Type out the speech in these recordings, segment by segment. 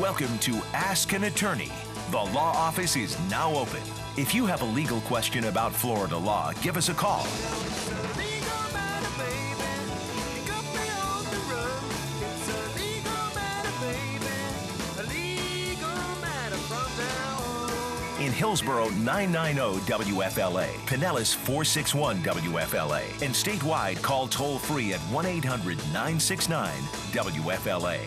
Welcome to Ask an Attorney. The law office is now open. If you have a legal question about Florida law, give us a call. In Hillsborough, 990 WFLA, Pinellas 461 WFLA, and statewide, call toll free at 1-800-969-WFLA.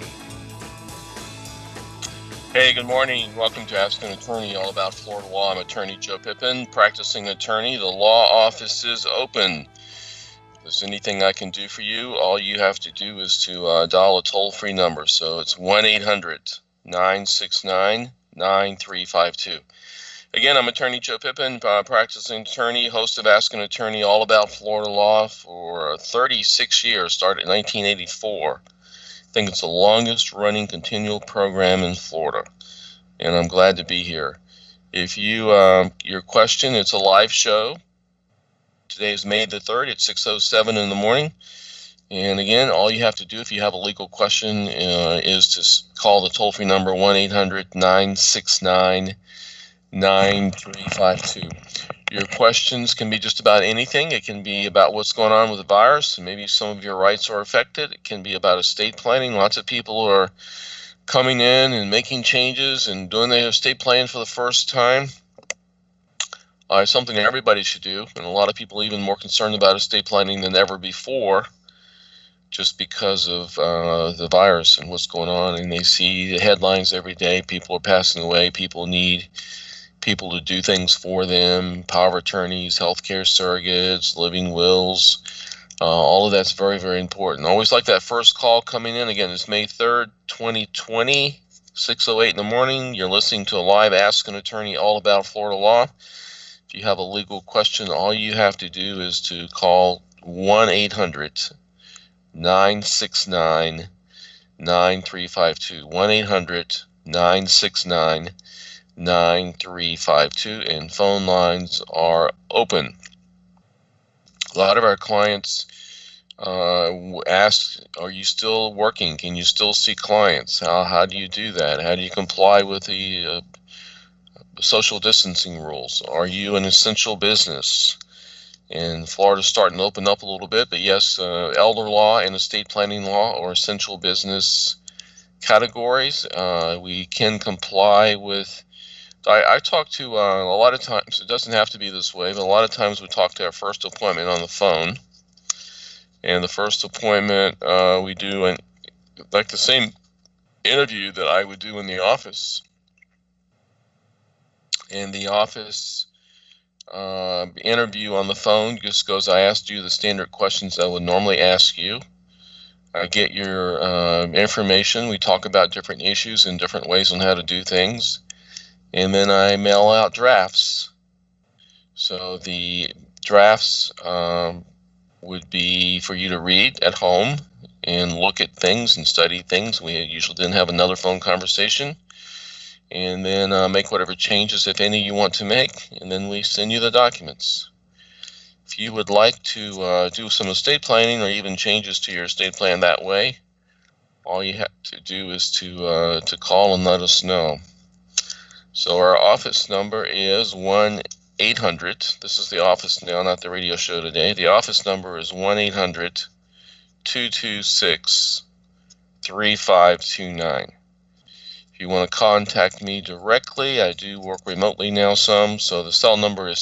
Hey, good morning. Welcome to Ask an Attorney, all about Florida law. I'm attorney Joe Pippen, practicing attorney. The law office is open. If there's anything I can do for you, all you have to do is to dial a toll-free number. So it's 1-800-969-9352. Again, I'm attorney Joe Pippen, practicing attorney, host of Ask an Attorney, all about Florida law for 36 years, started in 1984. I think it's the longest-running continual program in Florida, and I'm glad to be here. If you your question, it's a live show. Today is May the 3rd. It's 6:07 in the morning. And again, all you have to do if you have a legal question is to call the toll-free number 1-800-969-9352. Your questions can be just about anything. It can be about what's going on with the virus, and maybe some of your rights are affected. It can be about estate planning. Lots of people are coming in and making changes and doing their estate planning for the first time. Something everybody should do, and a lot of people are even more concerned about estate planning than ever before just because of the virus and what's going on. And they see the headlines every day. People are passing away. People need people to do things for them, power of attorneys, healthcare surrogates, living wills, all of that's very, very important. Always like that first call coming in. Again, it's May 3rd, 2020, 6:08 in the morning. You're listening to a live Ask an Attorney all about Florida law. If you have a legal question, all you have to do is to call 1-800-969-9352, 1-800-969-9352. 9352, and phone lines are open. A lot of our clients ask, are you still working? Can you still see clients? How do you do that? How do you comply with the social distancing rules? Are you an essential business? And Florida's starting to open up a little bit, but yes, elder law and estate planning law are essential business categories. We can comply with... I talk to, a lot of times, it doesn't have to be this way, but a lot of times we talk to our first appointment on the phone. And the first appointment, we do like the same interview that I would do in the office. And the office interview on the phone just goes, I asked you the standard questions I would normally ask you. I get your information. We talk about different issues and different ways on how to do things. And then I mail out drafts. So the drafts would be for you to read at home and look at things and study things. We usually then have another phone conversation. And then make whatever changes, if any, you want to make. And then we send you the documents. If you would like to do some estate planning or even changes to your estate plan that way, all you have to do is to call and let us know. So our office number is 1-800. This is the office now, not the radio show today. The office number is 1-800-226-3529. If you want to contact me directly, I do work remotely now some. So the cell number is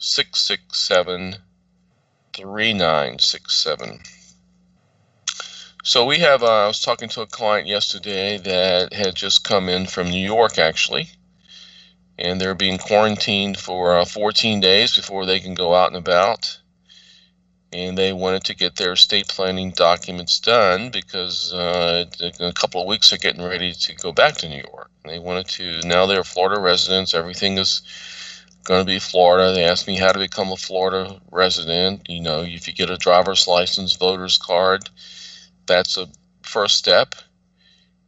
727-667-3967. So we have, I was talking to a client yesterday that had just come in from New York, actually, and they're being quarantined for 14 days before they can go out and about. and they wanted to get their estate planning documents done because in a couple of weeks they're getting ready to go back to New York. And they wanted to, now they're Florida residents, everything is going to be Florida. They asked me how to become a Florida resident. You know, if you get a driver's license, voter's card, that's a first step.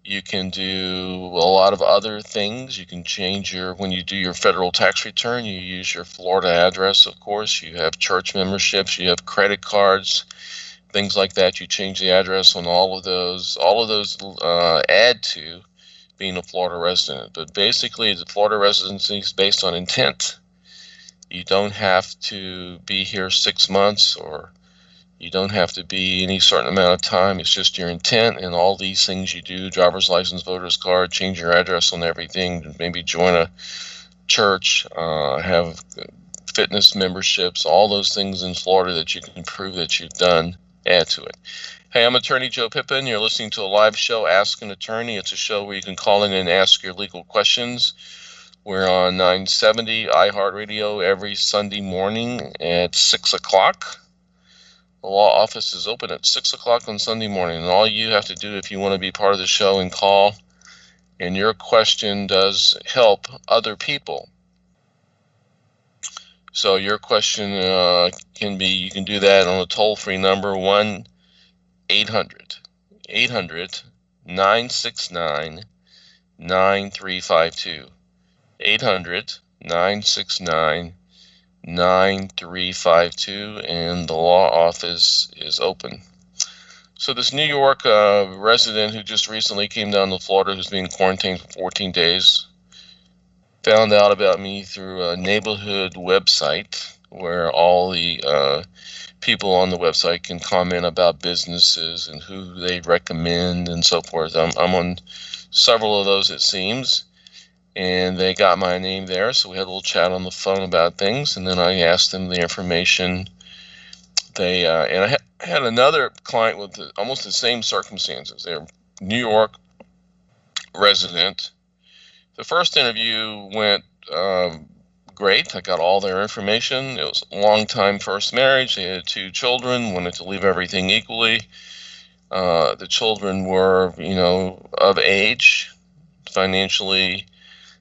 You can do a lot of other things. You can change your, when you do your federal tax return, you use your Florida address, of course. You have church memberships, you have credit cards, things like that. You change the address on all of those. All of those add to being a Florida resident. But basically, the Florida residency is based on intent. You don't have to be here 6 months, or you don't have to be any certain amount of time. It's just your intent, and all these things you do, driver's license, voter's card, change your address on everything, maybe join a church, have fitness memberships, all those things in Florida that you can prove that you've done, add to it. Hey, I'm attorney Joe Pippen. You're listening to a live show, Ask an Attorney. It's a show where you can call in and ask your legal questions. We're on 970 iHeartRadio every Sunday morning at 6 o'clock. The law office is open at 6 o'clock on Sunday morning, and all you have to do if you want to be part of the show and call, and your question does help other people. So your question can be, you can do that on a toll-free number, 1-800-969-9352. 800-969-9352. 9352, and the law office is open. So this New York resident who just recently came down to Florida, who's been quarantined for 14 days, found out about me through a neighborhood website where all the people on the website can comment about businesses and who they recommend and so forth. I'm on several of those, it seems. And they got my name there, so we had a little chat on the phone about things, and then I asked them the information. They and I had another client with almost the same circumstances. They're New York resident. The first interview went great. I got all their information. It was a long-time first marriage. They had 2 children, wanted to leave everything equally. The children were, you know, of age, financially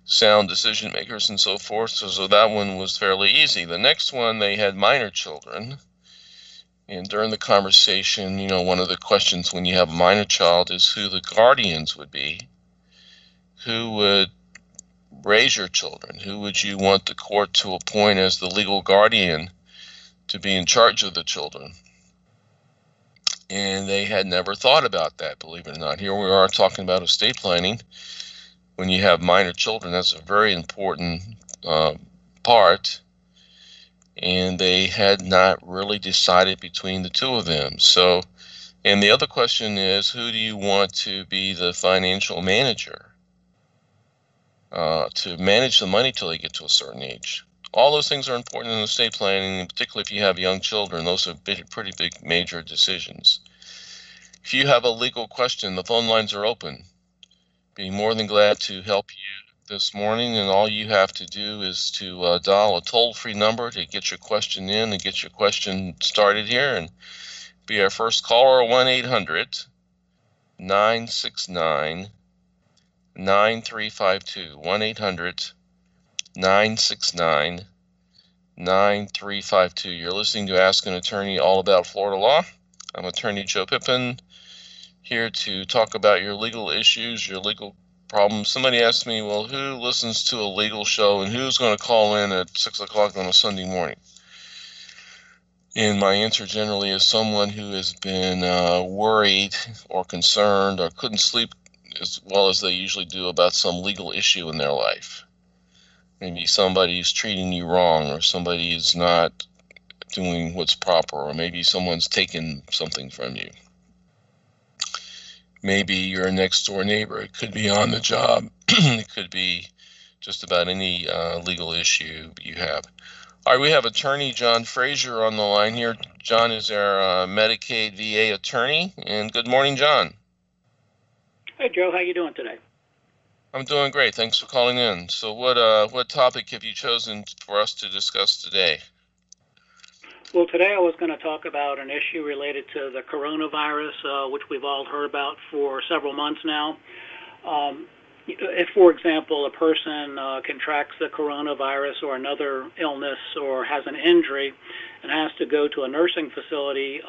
sound decision makers and so forth. So that one was fairly easy. The next one, they had minor children. And during the conversation, you know, one of the questions when you have a minor child is who the guardians would be. Who would raise your children? Who would you want the court to appoint as the legal guardian to be in charge of the children? And they had never thought about that, believe it or not. Here we are talking about estate planning. When you have minor children, that's a very important part, and they had not really decided between the two of them. So, and the other question is, who do you want to be the financial manager to manage the money till they get to a certain age? All those things are important in estate planning, and particularly if you have young children, those are pretty big, major decisions. If you have a legal question, the phone lines are open. Be more than glad to help you this morning, and all you have to do is to dial a toll-free number to get your question in and get your question started here, and be our first caller, 1-800-969-9352, 1-800-969-9352. You're listening to Ask an Attorney, all about Florida law. I'm attorney Joe Pippen, here to talk about your legal issues, your legal problems. Somebody asked me, well, who listens to a legal show and who's going to call in at 6 o'clock on a Sunday morning? And my answer generally is someone who has been worried or concerned or couldn't sleep as well as they usually do about some legal issue in their life. Maybe somebody's treating you wrong, or somebody is not doing what's proper, or maybe someone's taken something from you. Maybe your next-door neighbor. It could be on the job. It could be just about any legal issue you have. All right, we have attorney John Frazier on the line here. John is our Medicaid VA attorney, and good morning, John. Hi, Joe. How you doing today? I'm doing great. Thanks for calling in. So what topic have you chosen for us to discuss today? Well, today I was going to talk about an issue related to the coronavirus, which we've all heard about for several months now. If, for example, a person contracts the coronavirus or another illness or has an injury and has to go to a nursing facility,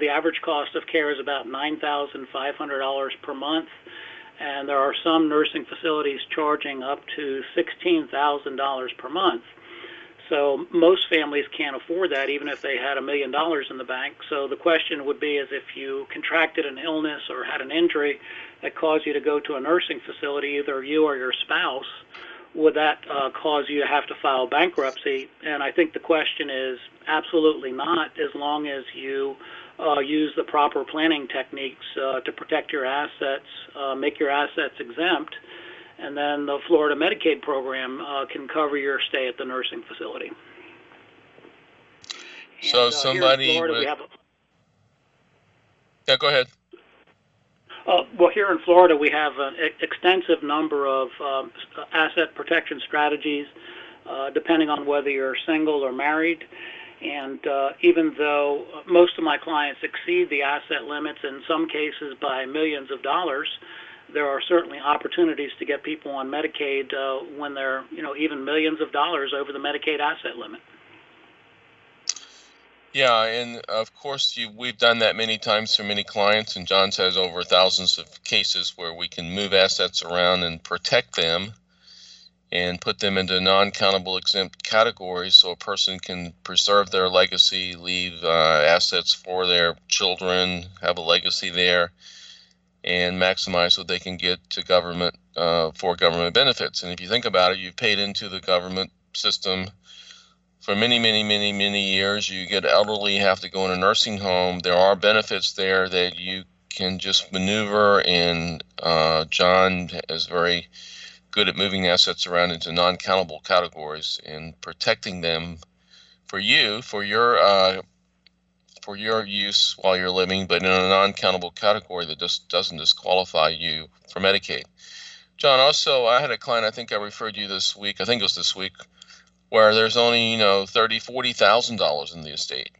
the average cost of care is about $9,500 per month, and there are some nursing facilities charging up to $16,000 per month. So most families can't afford that, even if they had $1 million in the bank. So the question would be is if you contracted an illness or had an injury that caused you to go to a nursing facility, either you or your spouse, would that cause you to have to file bankruptcy? And I think the question is absolutely not, as long as you use the proper planning techniques to protect your assets, make your assets exempt, and then the Florida Medicaid program can cover your stay at the nursing facility. So and, somebody... Here in Florida, go ahead. Well, here in Florida, we have an extensive number of asset protection strategies, depending on whether you're single or married. And even though most of my clients exceed the asset limits, in some cases by millions of dollars, there are certainly opportunities to get people on Medicaid when they're, even millions of dollars over the Medicaid asset limit. Yeah, and of course we've done that many times for many clients, and John's has over thousands of cases where we can move assets around and protect them and put them into non-countable exempt categories so a person can preserve their legacy, leave assets for their children, have a legacy there, and maximize what they can get to government for government benefits. And if you think about it, you've paid into the government system for many, many, many, many years. You get elderly, have to go in a nursing home. There are benefits there that you can just maneuver, and John is very good at moving assets around into non-countable categories and protecting them for you, for your use while you're living, but in a non-countable category that just doesn't disqualify you for Medicaid. John, also, I had a client, I think I referred you this week, where there's only, $30,000, $40,000 in the estate.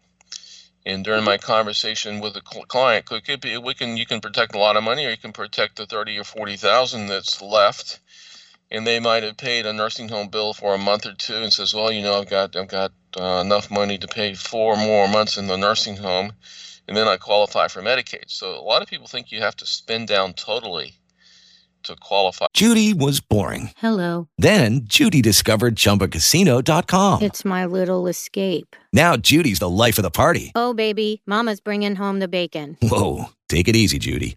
And during my conversation with the client, it could be, you can protect a lot of money, or you can protect the $30,000 or $40,000 that's left. And they might have paid a nursing home bill for a month or two and says, well, I've got enough money to pay 4 more months in the nursing home, and then I qualify for Medicaid. So a lot of people think you have to spend down totally to qualify. Judy was boring. Hello. Then Judy discovered Chumbacasino.com. It's my little escape. Now Judy's the life of the party. Oh, baby, mama's bringing home the bacon. Whoa, take it easy, Judy.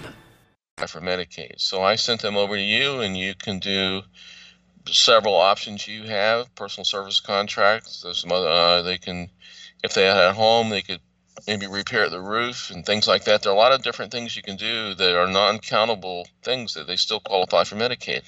for Medicaid. So I sent them over to you, and you can do several options you have, personal service contracts. There's some other, they can, if they had a home, they could maybe repair the roof and things like that. There are a lot of different things you can do that are non-countable things that they still qualify for Medicaid.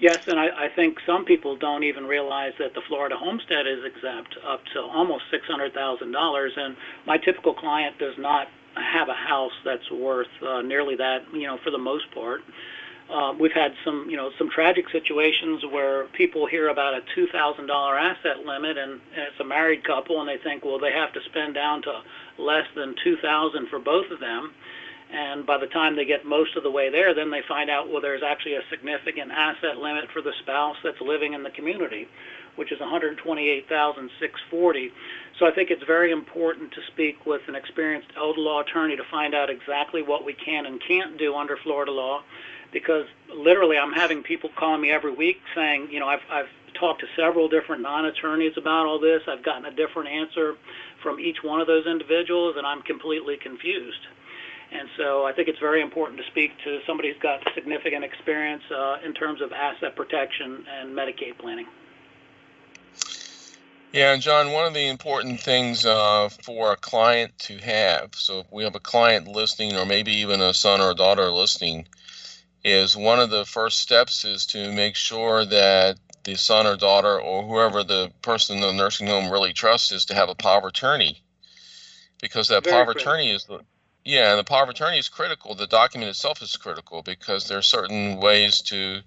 Yes, and I think some people don't even realize that the Florida homestead is exempt up to almost $600,000, and my typical client does not have a house that's worth nearly that, for the most part. We've had some tragic situations where people hear about a $2,000 asset limit, and it's a married couple, and they think, well, they have to spend down to less than $2,000 for both of them. And by the time they get most of the way there, then they find out, well, there's actually a significant asset limit for the spouse that's living in the community, which is $128,640. So I think it's very important to speak with an experienced elder law attorney to find out exactly what we can and can't do under Florida law, because literally I'm having people calling me every week saying, I've talked to several different non-attorneys about all this. I've gotten a different answer from each one of those individuals, and I'm completely confused. And so I think it's very important to speak to somebody who's got significant experience in terms of asset protection and Medicaid planning. Yeah, and John, one of the important things for a client to have, so if we have a client listening or maybe even a son or a daughter listening, is one of the first steps is to make sure that the son or daughter or whoever the person in the nursing home really trusts is to have a power of attorney, because that power of attorney is the power of attorney is critical. The document itself is critical because there are certain ways to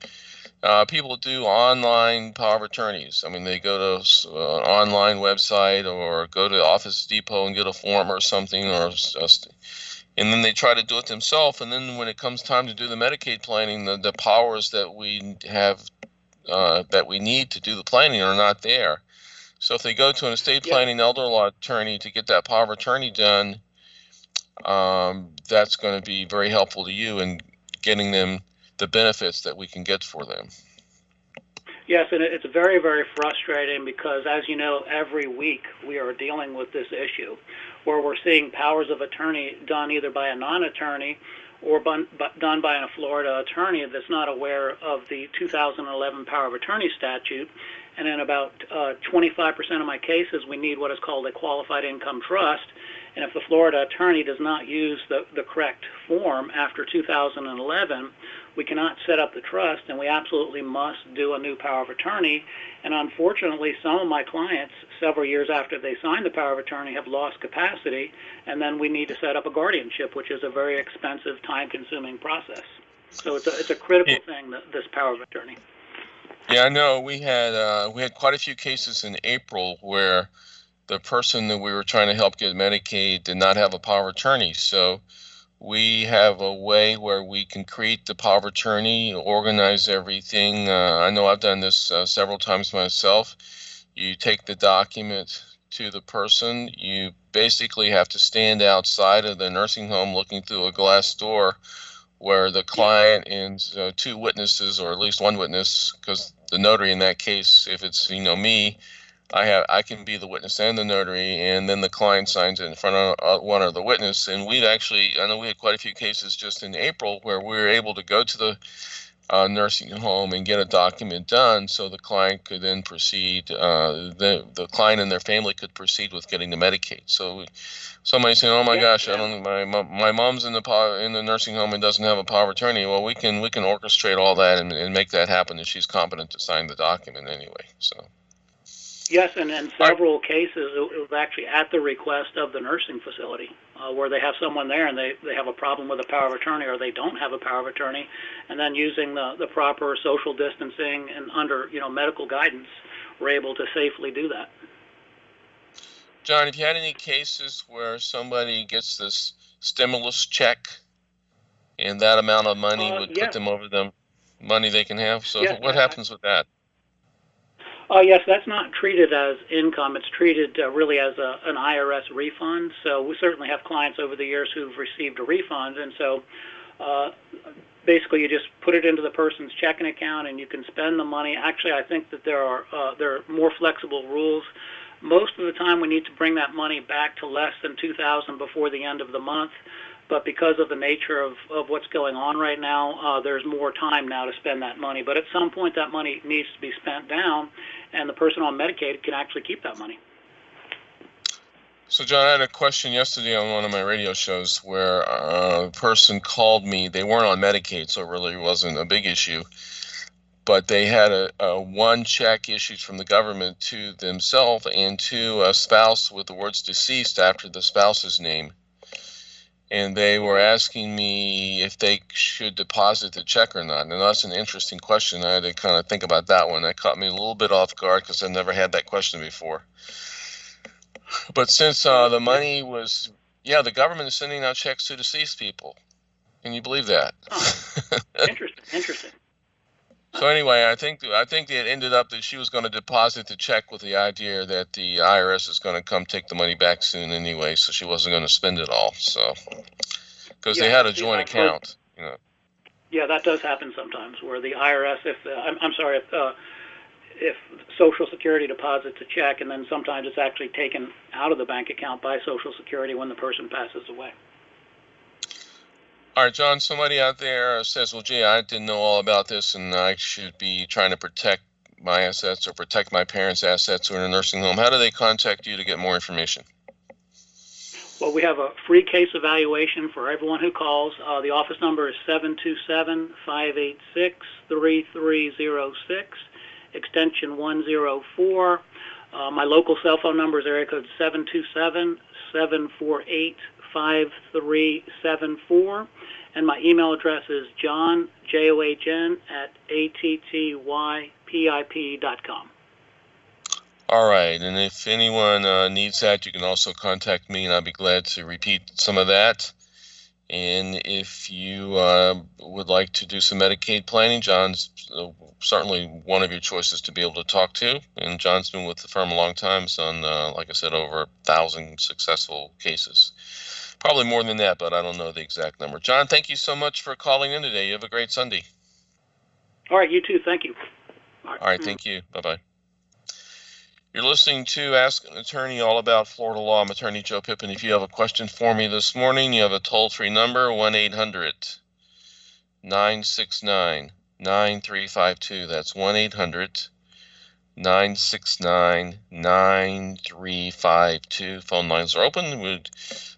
people do online power of attorneys. I mean, they go to an online website or go to Office Depot and get a form or something, or just, and then they try to do it themselves. And then when it comes time to do the Medicaid planning, the powers that we have that we need to do the planning are not there. So if they go to an estate planning elder law attorney to get that power of attorney done, that's going to be very helpful to you in getting them the benefits that we can get for them. Yes, and it's very, very frustrating because, as you know, every week we are dealing with this issue where we're seeing powers of attorney done either by a non-attorney or done by a Florida attorney that's not aware of the 2011 power of attorney statute. And in about 25% of my cases, we need what is called a qualified income trust. And if the Florida attorney does not use the correct form after 2011, we cannot set up the trust, and we absolutely must do a new power of attorney. And unfortunately, some of my clients, several years after they signed the power of attorney, have lost capacity, and then we need to set up a guardianship, which is a very expensive, time-consuming process. So it's a critical thing, this power of attorney. Yeah, I know. We had quite a few cases in April where the person that we were trying to help get Medicaid did not have a power of attorney. So we have a way where we can create the power of attorney, organize everything. I know I've done this several times myself. You take the document to the person. You basically have to stand outside of the nursing home looking through a glass door where the client and two witnesses, or at least one witness, because the notary in that case, if it's, me, I can be the witness and the notary, and then the client signs it in front of one or the witness. And I know we had quite a few cases just in April where we were able to go to the nursing home and get a document done so the client could then proceed, the client and their family could proceed with getting the Medicaid. So somebody saying, oh my gosh, my mom's in the nursing home and doesn't have a power of attorney. Well, we can orchestrate all that and make that happen if she's competent to sign the document anyway, so. Yes, and in several cases, it was actually at the request of the nursing facility where they have someone there and they have a problem with a power of attorney or they don't have a power of attorney, and then using the proper social distancing and under medical guidance, we're able to safely do that. John, have you had any cases where somebody gets this stimulus check and that amount of money would put them over the money they can have? So what happens with that? Yes, that's not treated as income. It's treated really as an IRS refund. So we certainly have clients over the years who've received a refund. And so basically you just put it into the person's checking account and you can spend the money. Actually, I think that there are more flexible rules. Most of the time we need to bring that money back to less than $2,000 before the end of the month. But because of the nature of what's going on right now, there's more time now to spend that money. But at some point, that money needs to be spent down, and the person on Medicaid can actually keep that money. So, John, I had a question yesterday on one of my radio shows where a person called me. They weren't on Medicaid, so it really wasn't a big issue. But they had a one check issued from the government to themselves and to a spouse with the words deceased after the spouse's name. And they were asking me if they should deposit the check or not. And that's an interesting question. I had to kind of think about that one. That caught me a little bit off guard because I've never had that question before. But since the money was, the government is sending out checks to deceased people. Can you believe that? Oh, interesting. So anyway, I think it ended up that she was going to deposit the check with the idea that the IRS is going to come take the money back soon anyway, so she wasn't going to spend it all. So, because they had a joint account, Yeah, that does happen sometimes, where the IRS, if I'm sorry, if if Social Security deposits a check, and then sometimes it's actually taken out of the bank account by Social Security when the person passes away. All right, John, somebody out there says, well, gee, I didn't know all about this, and I should be trying to protect my assets or protect my parents' assets who are in a nursing home. How do they contact you to get more information? Well, we have a free case evaluation for everyone who calls. The office number is 727-586-3306, extension 104. My local cell phone number is area code 727-748-5374. And my email address is john, J-O-H-N, at ATTYPIP.com. All right, and if anyone needs that, you can also contact me, and I'll be glad to repeat some of that. And if you would like to do some Medicaid planning, John's certainly one of your choices to be able to talk to. And John's been with the firm a long time. He's done, like I said, over 1,000 successful cases. Probably more than that, but I don't know the exact number. John, thank you so much for calling in today. You have a great Sunday. All right, you too. Thank you. All right, thank you. Bye-bye. You're listening to Ask an Attorney, all about Florida law. I'm attorney Joe Pippen. If you have a question for me this morning, you have a toll-free number, 1-800-969-9352. That's 1-800-969-9352. Phone lines are open. We'd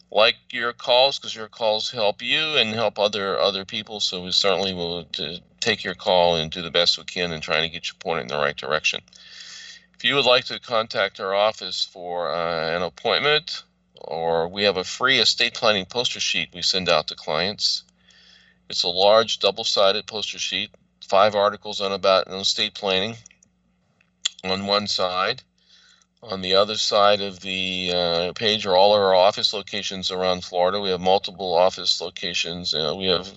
like your calls because your calls help you and help other people. So we certainly will take your call and do the best we can in trying to get you pointed in the right direction. If you would like to contact our office for an appointment, or we have a free estate planning poster sheet we send out to clients. It's a large double-sided poster sheet, 5 articles on estate planning on one side. On the other side of the page are all our office locations around Florida. We have multiple office locations. We have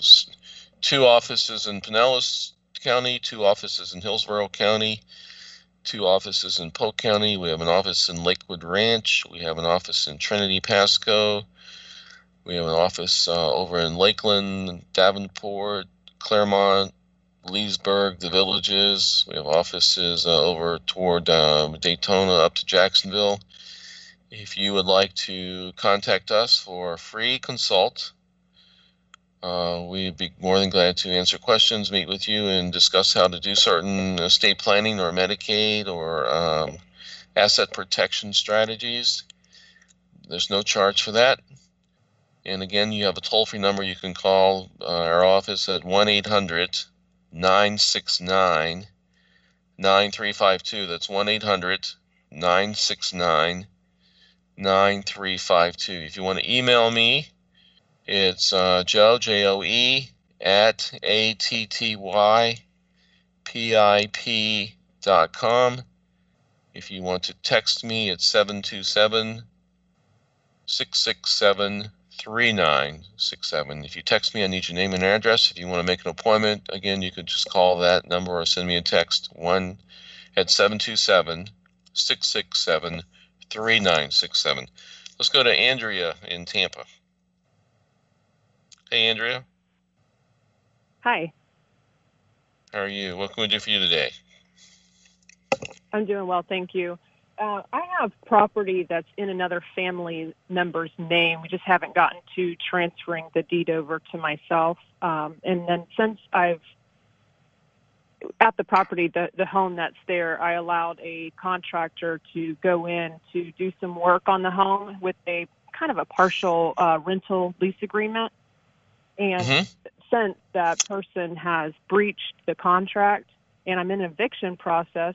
2 offices in Pinellas County, 2 offices in Hillsborough County, 2 offices in Polk County. We have an office in Lakewood Ranch. We have an office in Trinity Pasco. We have an office over in Lakeland, Davenport, Claremont, Leesburg, the Villages. We have offices over toward Daytona up to Jacksonville. If you would like to contact us for a free consult, we'd be more than glad to answer questions, meet with you, and discuss how to do certain estate planning or Medicaid or asset protection strategies. There's no charge for that. And again, you have a toll-free number. You can call our office at 1-800-969-9352. That's 1-800-969-9352. If you want to email me, it's Joe, J-O-E, at ATTYPIP.com. If you want to text me, it's 727-667-3967. If you text me, I need your name and address. If you want to make an appointment, again, you could just call that number or send me a text, 727-667-3967. Let's go to Andrea in Tampa. Hey, Andrea. Hi. How are you? What can we do for you today? I'm doing well, thank you. I have property that's in another family member's name. We just haven't gotten to transferring the deed over to myself. And then since I've, at the property, the home that's there, I allowed a contractor to go in to do some work on the home with a kind of a partial rental lease agreement. And since that person has breached the contract, and I'm in an eviction process,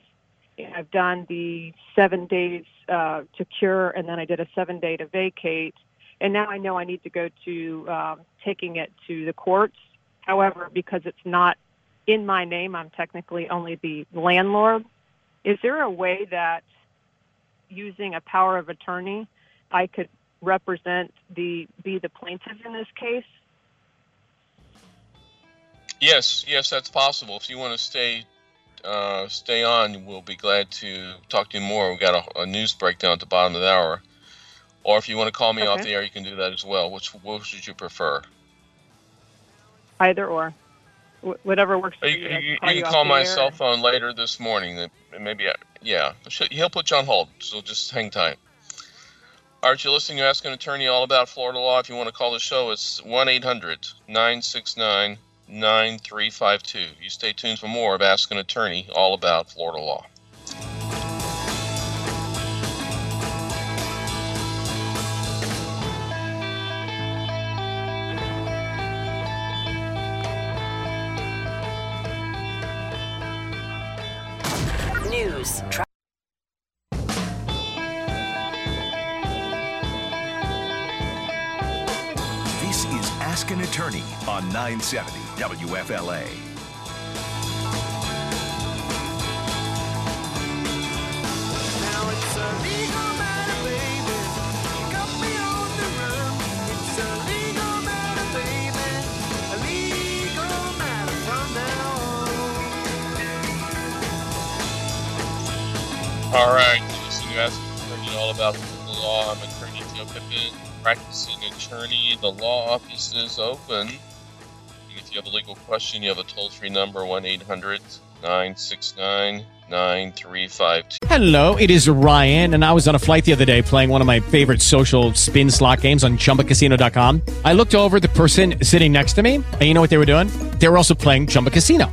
and I've done the 7 days to cure, and then I did a 7-day to vacate, and now I know I need to go to taking it to the courts. However, because it's not in my name, I'm technically only the landlord. Is there a way that using a power of attorney, I could represent be the plaintiff in this case? Yes, that's possible. If you want to stay on, we'll be glad to talk to you more. We've got a news breakdown at the bottom of the hour. Or if you want to call me off the air, you can do that as well. Which would you prefer? Either or. whatever works for you. You can call my cell phone later this morning. Maybe, yeah. He'll put you on hold, so just hang tight. Aren't you listening? You ask an attorney all about Florida law. If you want to call the show, it's 1-800-969-9352. You stay tuned for more of Ask an Attorney all about Florida law. News. This is Ask an Attorney on 970 WFLA. Now it's a legal matter, baby. You got me on the run. It's a legal matter, baby. A legal matter from now on. All right. So you asked an attorney all about the law. I'm attorney Joe Pippen, practicing attorney. The law office is open. If you have a legal question, you have a toll-free number, 1-800-969-9352. Hello, it is Ryan, and I was on a flight the other day playing one of my favorite social spin slot games on ChumbaCasino.com. I looked over at the person sitting next to me, and you know what they were doing? They were also playing Chumba Casino.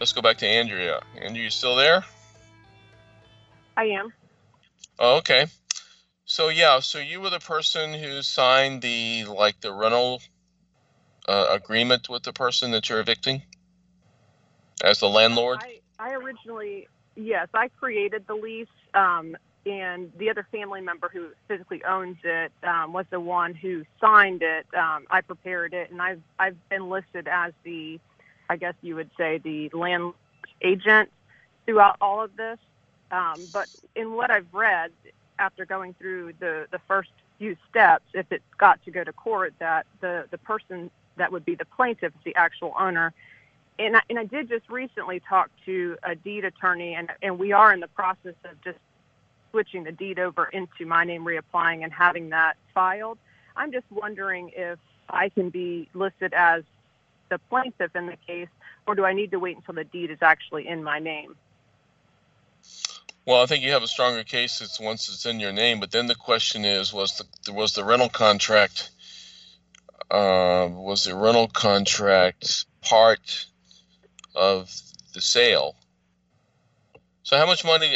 Let's go back to Andrea. Andrea, you still there? I am. Oh, okay. So, yeah, so you were the person who signed the rental agreement with the person that you're evicting as the landlord? I originally, yes, I created the lease, and the other family member who physically owns it was the one who signed it. I prepared it, and I've been listed as the, I guess you would say, the landlord agent throughout all of this. But in what I've read, after going through the first few steps, if it's got to go to court, that the person that would be the plaintiff is the actual owner. And I did just recently talk to a deed attorney, and we are in the process of just switching the deed over into my name, reapplying, and having that filed. I'm just wondering if I can be listed as the plaintiff in the case, or do I need to wait until the deed is actually in my name? Well, I think you have a stronger case once it's in your name, but then the question is, was the rental contract part of the sale? So how much money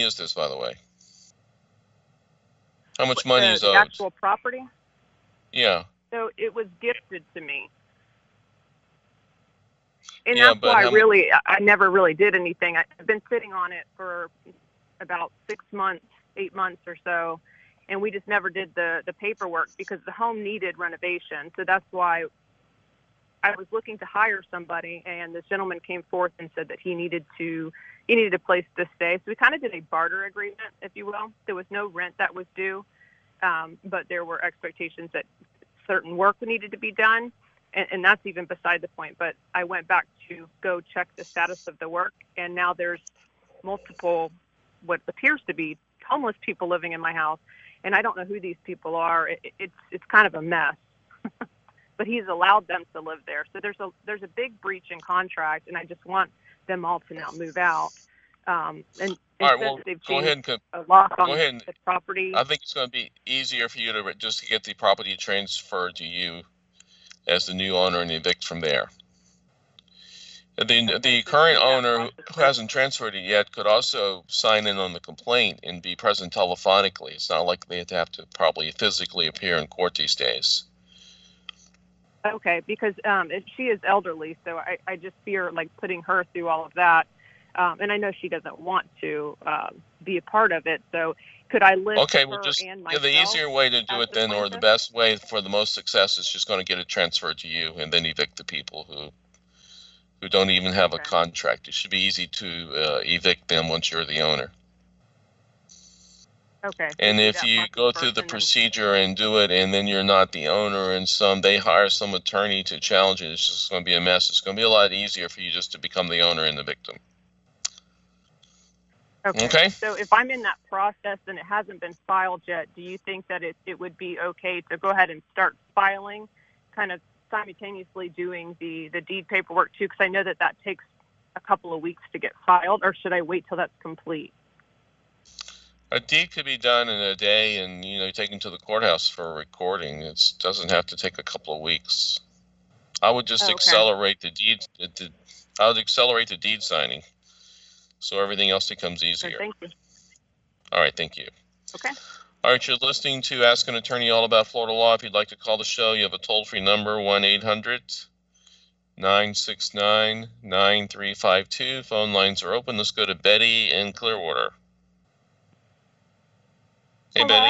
is this, by the way? How much money is owed? The actual property? Yeah. So it was gifted to me. And yeah, that's why I never really did anything. I've been sitting on it for about 6 months, 8 months or so, and we just never did the paperwork because the home needed renovation. So that's why I was looking to hire somebody, and this gentleman came forth and said that he needed a place to stay. So we kind of did a barter agreement, if you will. There was no rent that was due, but there were expectations that certain work needed to be done. And that's even beside the point, but I went back to go check the status of the work, and now there's multiple, what appears to be, homeless people living in my house, and I don't know who these people are. It's kind of a mess, but he's allowed them to live there. So there's a big breach in contract, and I just want them all to now move out. Go ahead and the property. I think it's going to be easier for you to just get the property transferred to you as the new owner and evict from there. The current owner who hasn't transferred it yet could also sign in on the complaint and be present telephonically. It's not like they have to probably physically appear in court these days. Okay, because she is elderly, so I just fear like putting her through all of that. And I know she doesn't want to be a part of it. So could I list her just, and myself? The easier way to do it then, or the best way for the most success, is just going to get it transferred to you and then evict the people who don't even have a contract. It should be easy to evict them once you're the owner. Okay. And if you go through the procedure and do it, and then you're not the owner, and they hire some attorney to challenge it, it's just going to be a mess. It's going to be a lot easier for you just to become the owner and the victim. Okay. So if I'm in that process and it hasn't been filed yet, do you think that it would be okay to go ahead and start filing, kind of simultaneously doing the deed paperwork too? Because I know that takes a couple of weeks to get filed, or should I wait till that's complete? A deed could be done in a day, and taken to the courthouse for a recording. It doesn't have to take a couple of weeks. I would just accelerate the deed. I would accelerate the deed signing, so everything else becomes easier. Okay, thank you. All right, thank you. Okay. All right, you're listening to Ask an Attorney All About Florida Law. If you'd like to call the show, you have a toll-free number, 1-800-969-9352. Phone lines are open. Let's go to Betty in Clearwater. Hey, hello. Betty.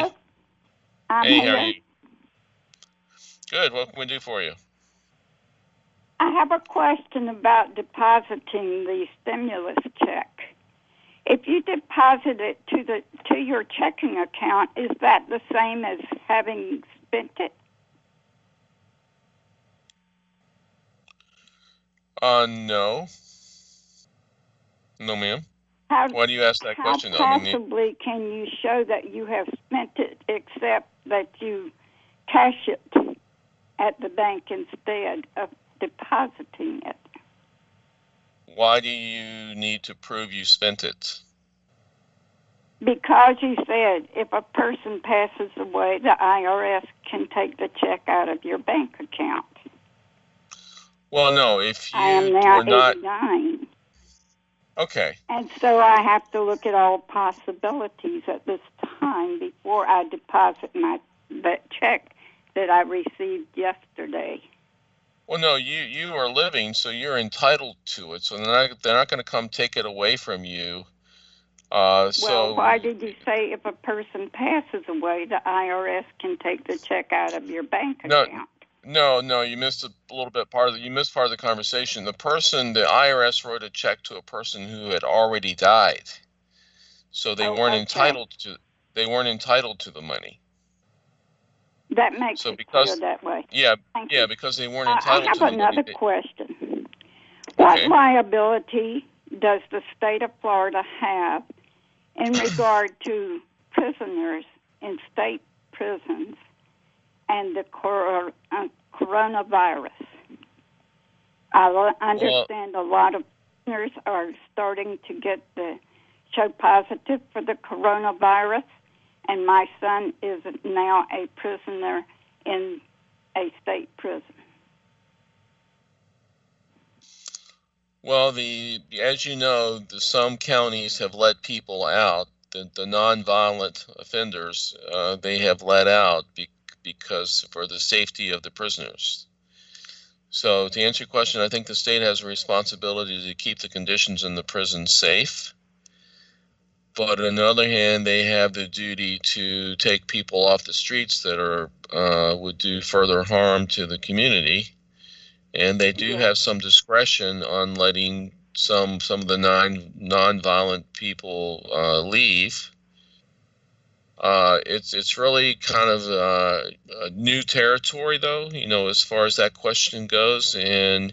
Hey, how are you? Good. What can we do for you? I have a question about depositing the stimulus check. If you deposit it to your checking account, is that the same as having spent it? No. No, ma'am. Why do you ask that question? How possibly can you show that you have spent it, except that you cash it at the bank instead of depositing it? Why do you need to prove you spent it? Because you said if a person passes away, the IRS can take the check out of your bank account. Well, no, if you were not... I am now 89. Okay. And so I have to look at all possibilities at this time before I deposit that check that I received yesterday. Well, no, you are living, so you're entitled to it. So they're not going to come take it away from you. Well, why did you say if a person passes away, the IRS can take the check out of your bank account? No, you missed a little bit part of the conversation. The IRS wrote a check to a person who had already died, so they weren't entitled to the money. That makes it clear that way. Yeah, because they weren't entitled to the money. I have another question. What liability does the state of Florida have in regard to prisoners in state prisons and the coronavirus? I understand a lot of prisoners are starting to show positive for the coronavirus. And my son is now a prisoner in a state prison. Well, as you know, some counties have let people out. The nonviolent offenders, they have let out because for the safety of the prisoners. So to answer your question, I think the state has a responsibility to keep the conditions in the prison safe. But on the other hand, they have the duty to take people off the streets that would do further harm to the community. And they do have some discretion on letting some of the nonviolent people leave. It's really kind of a new territory, though, as far as that question goes. And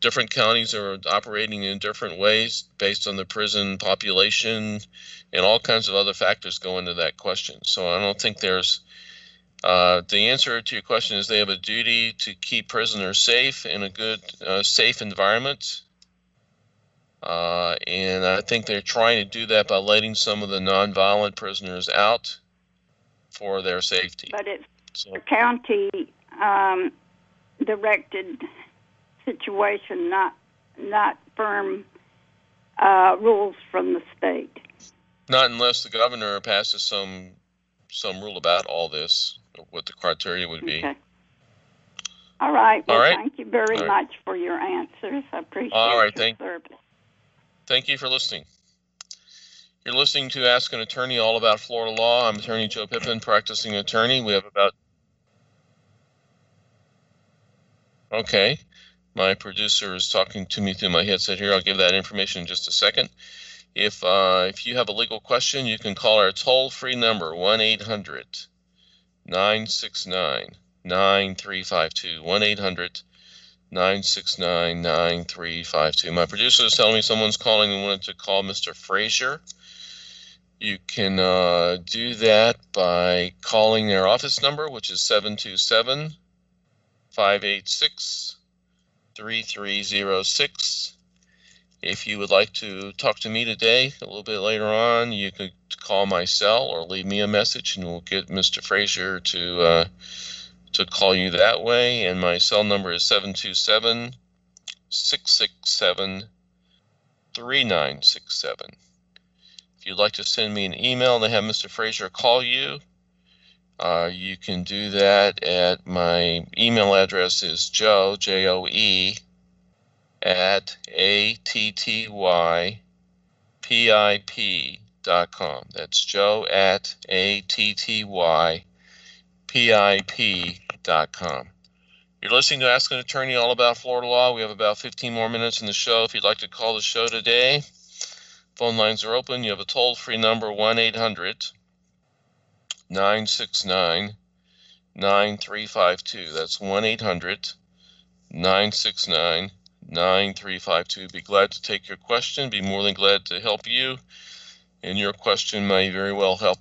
different counties are operating in different ways based on the prison population and all kinds of other factors go into that question. So I don't think there's the answer to your question is they have a duty to keep prisoners safe in a good, safe environment. And I think they're trying to do that by letting some of the nonviolent prisoners out for their safety. But it's the county directed situation, not firm rules from the state. Not unless the governor passes some rule about all this, what the criteria would be. Okay. All right. Well, all right. Thank you very much for your answers. I appreciate your service. Thank you for listening. You're listening to Ask an Attorney, all about Florida law. I'm attorney Joe Pippen, practicing attorney. We have about... Okay. My producer is talking to me through my headset here. I'll give that information in just a second. If you have a legal question, you can call our toll-free number, 1-800-969-9352, 1-800-969-9352. My producer is telling me someone's calling and wanted to call Mr. Frazier. You can do that by calling their office number, which is 727-586-3306. If you would like to talk to me today, a little bit later on, you could call my cell or leave me a message, and we'll get Mr. Frazier to call you that way. And my cell number is 727-667-3967. If you'd like to send me an email and have Mr. Frazier call you, you can do that at my email address is joe, J-O-E, at attypip.com. That's Joe at attypip.com. You're listening to Ask an Attorney, all about Florida law. We have about 15 more minutes in the show. If you'd like to call the show today, phone lines are open. You have a toll-free number, 1-800-969-9352. That's 1-800-969-9352. 9352. Be glad to take your question. Be more than glad to help you. And your question may very well help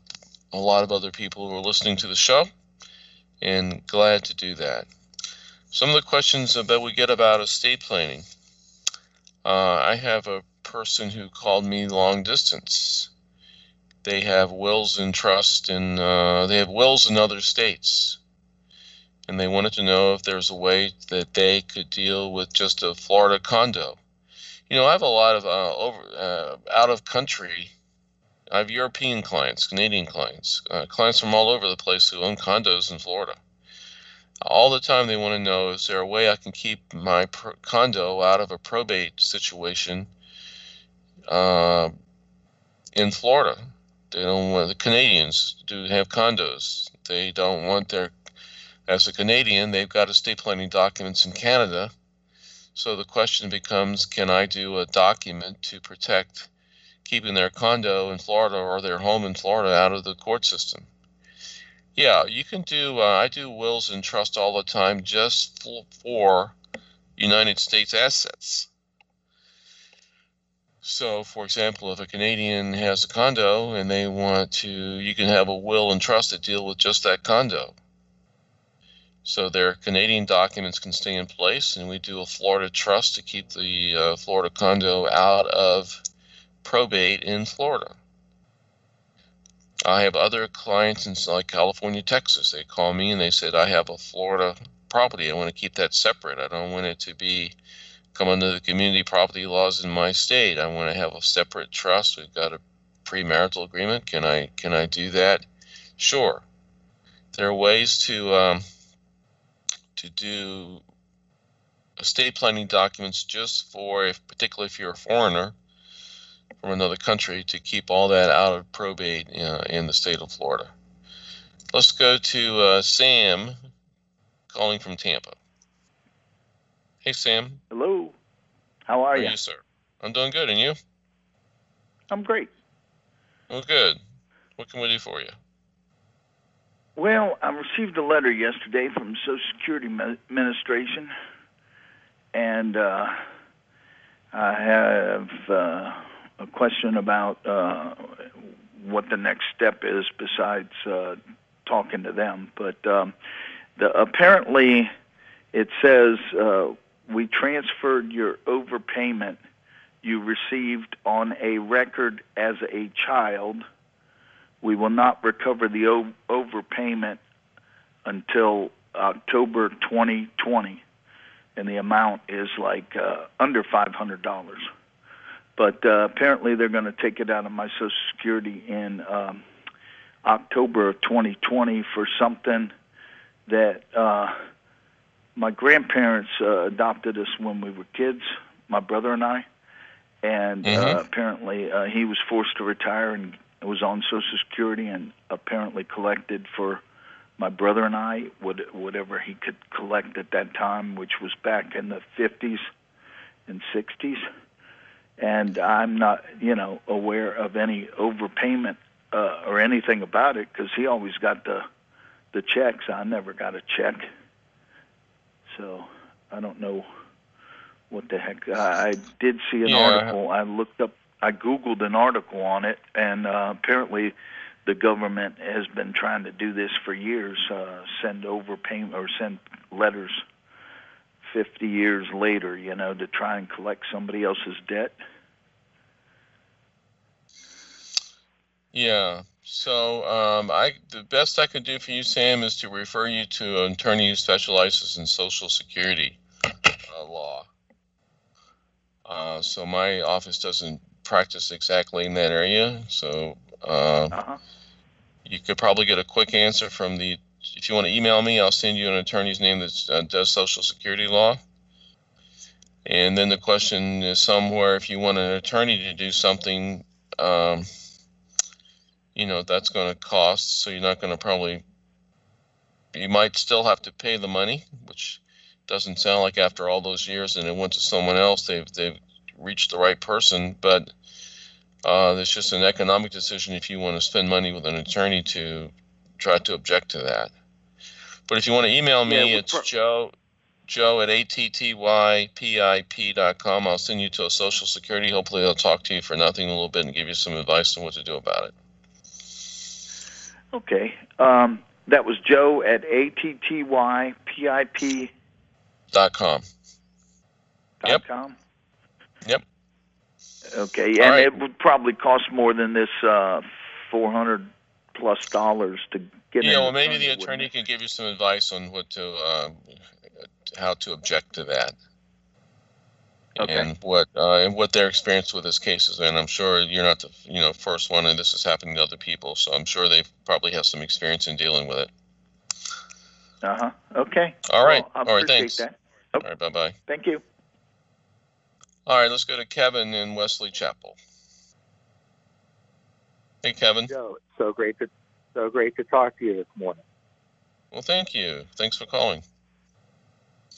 a lot of other people who are listening to the show. And glad to do that. Some of the questions that we get about estate planning. I have a person who called me long distance. They have wills and trust, and they have wills in other states. And they wanted to know if there's a way that they could deal with just a Florida condo. You know, I have a lot of out of country. I have European clients, Canadian clients, clients from all over the place who own condos in Florida. All the time they want to know, is there a way I can keep my condo out of a probate situation in Florida? They don't want, the Canadians do have condos. They don't want their... As a Canadian, they've got estate planning documents in Canada. So the question becomes, can I do a document to protect keeping their condo in Florida or their home in Florida out of the court system? Yeah, you can do, I do wills and trusts all the time just for United States assets. So, for example, if a Canadian has a condo and they want to, you can have a will and trust that deal with just that condo. So their Canadian documents can stay in place, and we do a Florida trust to keep the Florida condo out of probate in Florida. I have other clients in like California, Texas. They call me and they said, I have a Florida property. I want to keep that separate. I don't want it to come under the community property laws in my state. I want to have a separate trust. We've got a premarital agreement. Can I do that? Sure. There are ways to do estate planning documents just for, particularly if you're a foreigner from another country, to keep all that out of probate in the state of Florida. Let's go to Sam, calling from Tampa. Hey, Sam. Hello. How are you? How are you, sir? I'm doing good, and you? I'm great. Well, good. What can we do for you? Well, I received a letter yesterday from Social Security Administration, and I have a question about what the next step is besides talking to them. But apparently it says, we transferred your overpayment you received on a record as a child. We will not recover the overpayment until October 2020. and the amount is like under $500. But apparently they're going to take it out of my Social Security in October of 2020 for something that my grandparents adopted us when we were kids, my brother and I, and apparently he was forced to retire and was on Social Security and apparently collected for my brother and I whatever he could collect at that time, which was back in the 50s and 60s. And I'm not, aware of any overpayment or anything about it because he always got the checks. I never got a check. So I don't know what the heck. I did see an article. I Googled an article on it, and apparently the government has been trying to do this for years, send overpayment or send letters 50 years later, to try and collect somebody else's debt. Yeah. So the best I could do for you, Sam, is to refer you to an attorney who specializes in Social Security law. So my office doesn't practice exactly in that area. So you could probably get a quick answer from the. If you want to email me, I'll send you an attorney's name that does Social Security law. And then the question is somewhere, if you want an attorney to do something, that's going to cost. So you're not going to you might still have to pay the money, which doesn't sound like after all those years and it went to someone else, they've reached the right person. But it's just an economic decision if you want to spend money with an attorney to try to object to that. But if you want to email me, it's Joe at attypip.com. I'll send you to a Social Security. Hopefully they'll talk to you for nothing a little bit and give you some advice on what to do about it. Okay. That was Joe at attypip.com. Yep. Okay. And right. It would probably cost more than this $400+ to get. Maybe the attorney can give you some advice on what to, how to object to that, and what their experience with this case is. And I'm sure you're not the first one, and this is happening to other people. So I'm sure they probably have some experience in dealing with it. Okay. All right. Well, all right. Thanks. That. All right. Bye bye. Thank you. All right. Let's go to Kevin in Wesley Chapel. Hey, Kevin. Joe, it's so great to talk to you this morning. Well, thank you. Thanks for calling.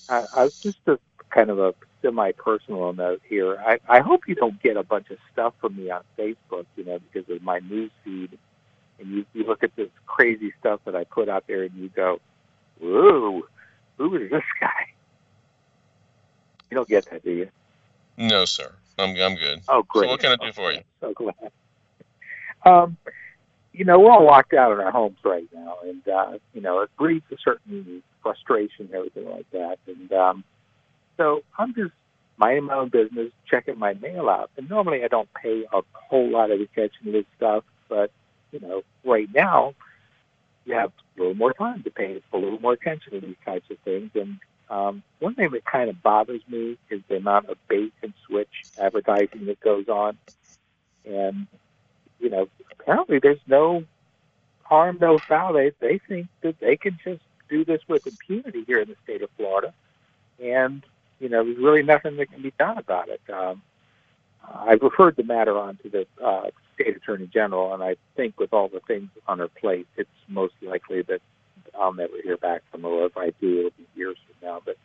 I was just kind of a semi-personal note here. I hope you don't get a bunch of stuff from me on Facebook, because of my news feed. And you look at this crazy stuff that I put out there and you go, "Ooh, who is this guy?" You don't get that, do you? No, sir. I'm good. Oh, great. So what can I do for you? So glad. We're all locked out in our homes right now, and, it breeds a certain frustration and everything like that. And so I'm just minding my own business, checking my mail out. And normally I don't pay a whole lot of attention to this stuff, but, right now you have a little more time to pay a little more attention to these types of things. And one thing that kind of bothers me is the amount of bait and switch advertising that goes on. And apparently there's no harm, no foul. They think that they can just do this with impunity here in the state of Florida. And, there's really nothing that can be done about it. I've referred the matter on to the state attorney general, and I think with all the things on her plate, it's most likely that I'll never hear back from her. Or if I do, it'll be years from now. But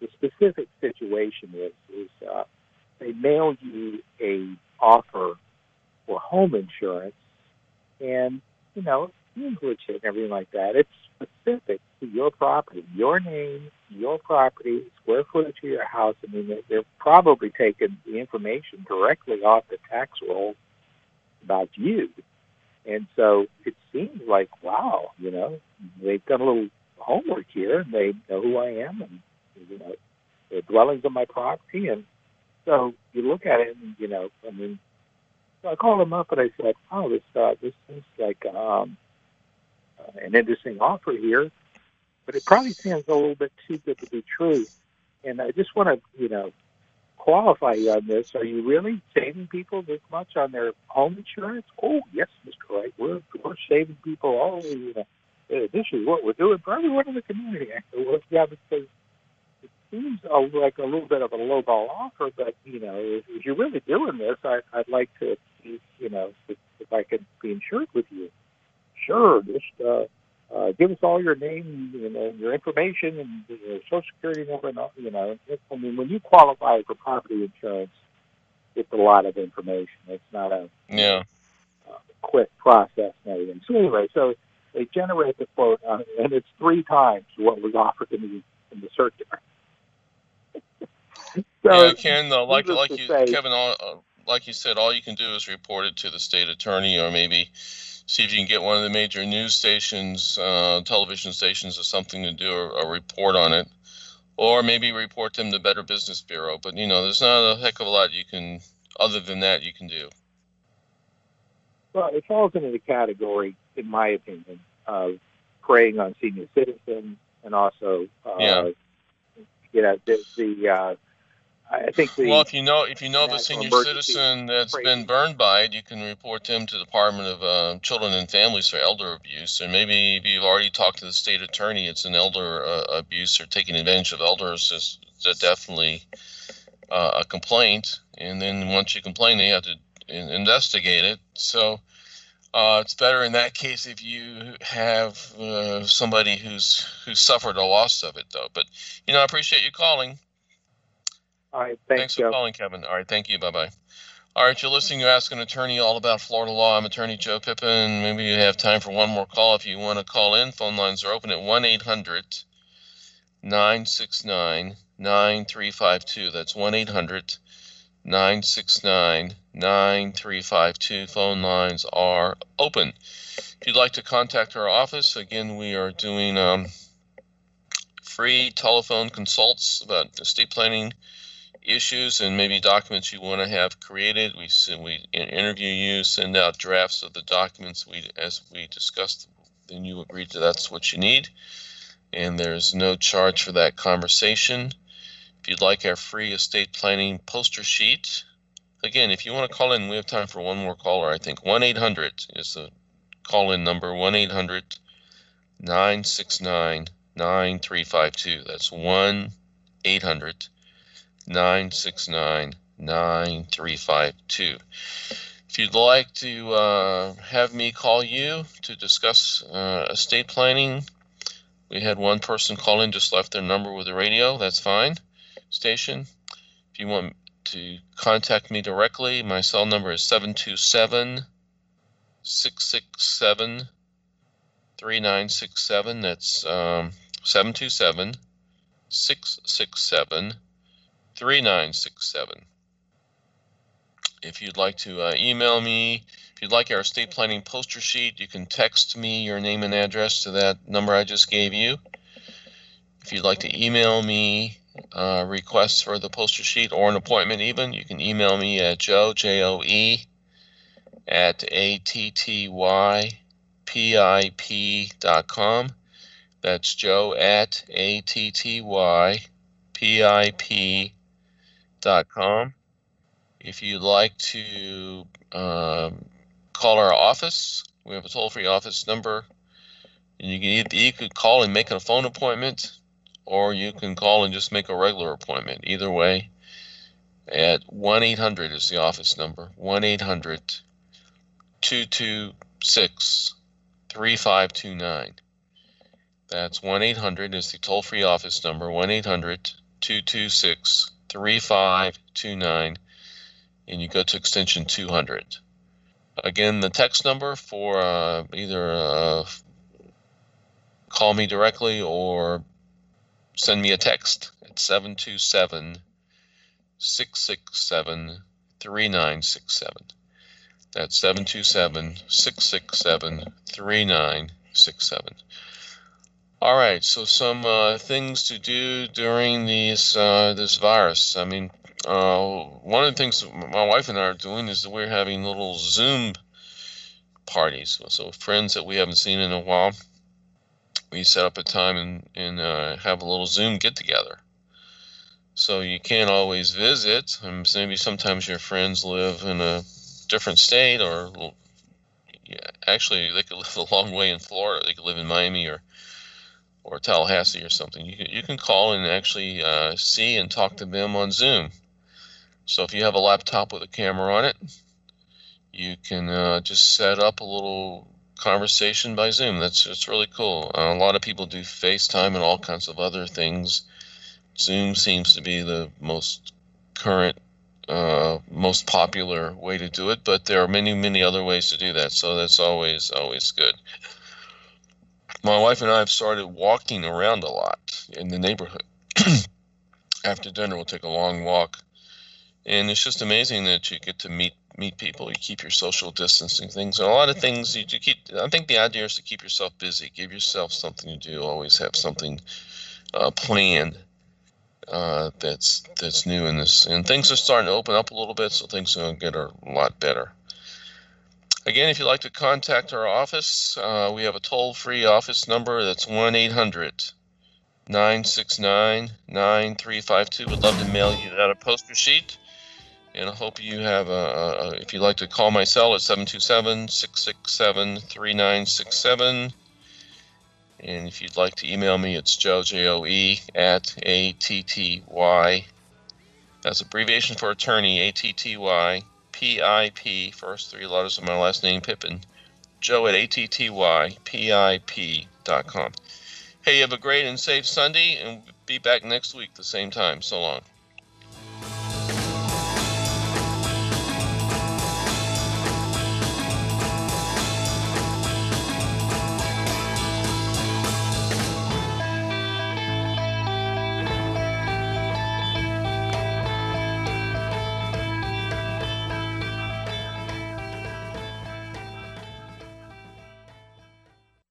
the specific situation is they mail you an offer for home insurance, and, it's legit and everything like that. It's specific to your property, your name, your property, square footage of your house. I mean, they're probably taking the information directly off the tax roll about you. And so it seems like, wow, they've done a little homework here, and they know who I am, and, the dwelling's on my property. And so you look at it and, so I called him up and I said, "Oh, this is like an interesting offer here, but it probably sounds a little bit too good to be true. And I just want to, qualify you on this. Are you really saving people this much on their home insurance? Oh, yes, Mr. Wright. We're saving people all over. This is what we're doing for everyone in the community. Yeah, because it seems like a little bit of a lowball offer, but, if you're really doing this, I'd like to, if I could be insured with you. Sure, just give us all your name, your information, and your Social Security number. And all, I mean, when you qualify for property insurance, it's a lot of information. It's not a quick process and everything. So anyway, so they generate the quote, and it's 3 times what was offered to me in the circular. Ken, though, like you said, all you can do is report it to the state attorney, or maybe see if you can get one of the major news stations, television stations, or something to do a report on it, or maybe report them to Better Business Bureau. But there's not a heck of a lot you can, other than that, you can do. Well, it falls into the category, in my opinion, of preying on senior citizens, and also, I think if you know of a senior citizen that's been burned by it, you can report them to the Department of Children and Families for elder abuse. Or maybe if you've already talked to the state attorney, it's an elder abuse or taking advantage of elders. That's definitely a complaint. And then once you complain, they have to investigate it. So it's better in that case if you have somebody who's suffered a loss of it, though. But I appreciate you calling. All right, thanks for calling, Kevin. All right, thank you. Bye-bye. All right, you're listening to Ask an Attorney, all about Florida law. I'm attorney Joe Pippen. Maybe you have time for one more call. If you want to call in, phone lines are open at 1-800-969-9352. That's 1-800-969-9352. Phone lines are open. If you'd like to contact our office, again, we are doing free telephone consults about estate planning issues and maybe documents you want to have created. We interview you, send out drafts of the documents as we discussed, then you agree to that's what you need. And there's no charge for that conversation. If you'd like our free estate planning poster sheet, again, if you want to call in, we have time for one more caller, I think. 1-800 is the call-in number, 1-800-969-9352. That's 1-800 969-9352. If you'd like to have me call you to discuss estate planning, we had one person call in, just left their number with the radio. That's fine. Station. If you want to contact me directly, my cell number is 727-667-3967. That's 727-667-3967. 3967. If you'd like to email me, if you'd like our estate planning poster sheet, you can text me your name and address to that number I just gave you. If you'd like to email me requests for the poster sheet or an appointment even, you can email me at joe, J-O-E, at attypip.com. That's joe at attypip.com. If you'd like to call our office, we have a toll-free office number, and you could call and make a phone appointment, or you can call and just make a regular appointment. Either way, at 1-800 is the office number, 1-800-226-3529. That's 1-800 is the toll-free office number, 1-800-226-3529. 3529, and you go to extension 200. Again, the text number for either call me directly or send me a text at 727-667-3967. That's 727-667-3967. All right, so some things to do during this virus. I mean, one of the things my wife and I are doing is that we're having little Zoom parties. So friends that we haven't seen in a while, we set up a time and have a little Zoom get-together. So you can't always visit. And maybe sometimes your friends live in a different state, or actually they could live a long way in Florida. They could live in Miami or Tallahassee or something. You can call and actually see and talk to them on Zoom. So if you have a laptop with a camera on it, you can just set up a little conversation by Zoom. It's really cool. A lot of people do FaceTime and all kinds of other things. Zoom seems to be the most current, most popular way to do it, but there are many, many other ways to do that. So that's always, always good. My wife and I have started walking around a lot in the neighborhood. After dinner, we'll take a long walk. And it's just amazing that you get to meet people. You keep your social distancing things. And a lot of things you keep. I think the idea is to keep yourself busy. Give yourself something to do. Always have something planned that's new in this. And things are starting to open up a little bit, so things are going to get a lot better. Again, if you'd like to contact our office, we have a toll-free office number. That's 1-800-969-9352. We'd love to mail you out a poster sheet. And I hope you have if you'd like to call my cell at 727-667-3967. And if you'd like to email me, it's Joe, J-O-E, at A-T-T-Y. That's abbreviation for attorney, A-T-T-Y, P-I-P, first three letters of my last name, Pippen. Joe at ATTYPIP.com. Hey, have a great and safe Sunday, and we'll be back next week the same time. So long.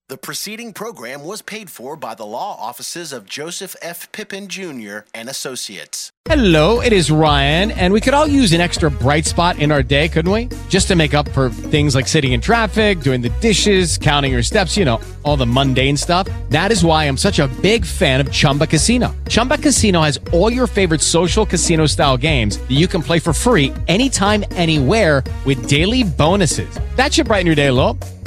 The preceding program was paid for by the law offices of Joseph F. Pippen, Jr. and Associates. Hello, it is Ryan, and we could all use an extra bright spot in our day, couldn't we? Just to make up for things like sitting in traffic, doing the dishes, counting your steps, all the mundane stuff. That is why I'm such a big fan of Chumba Casino. Chumba Casino has all your favorite social casino-style games that you can play for free anytime, anywhere with daily bonuses. That should brighten your day a little.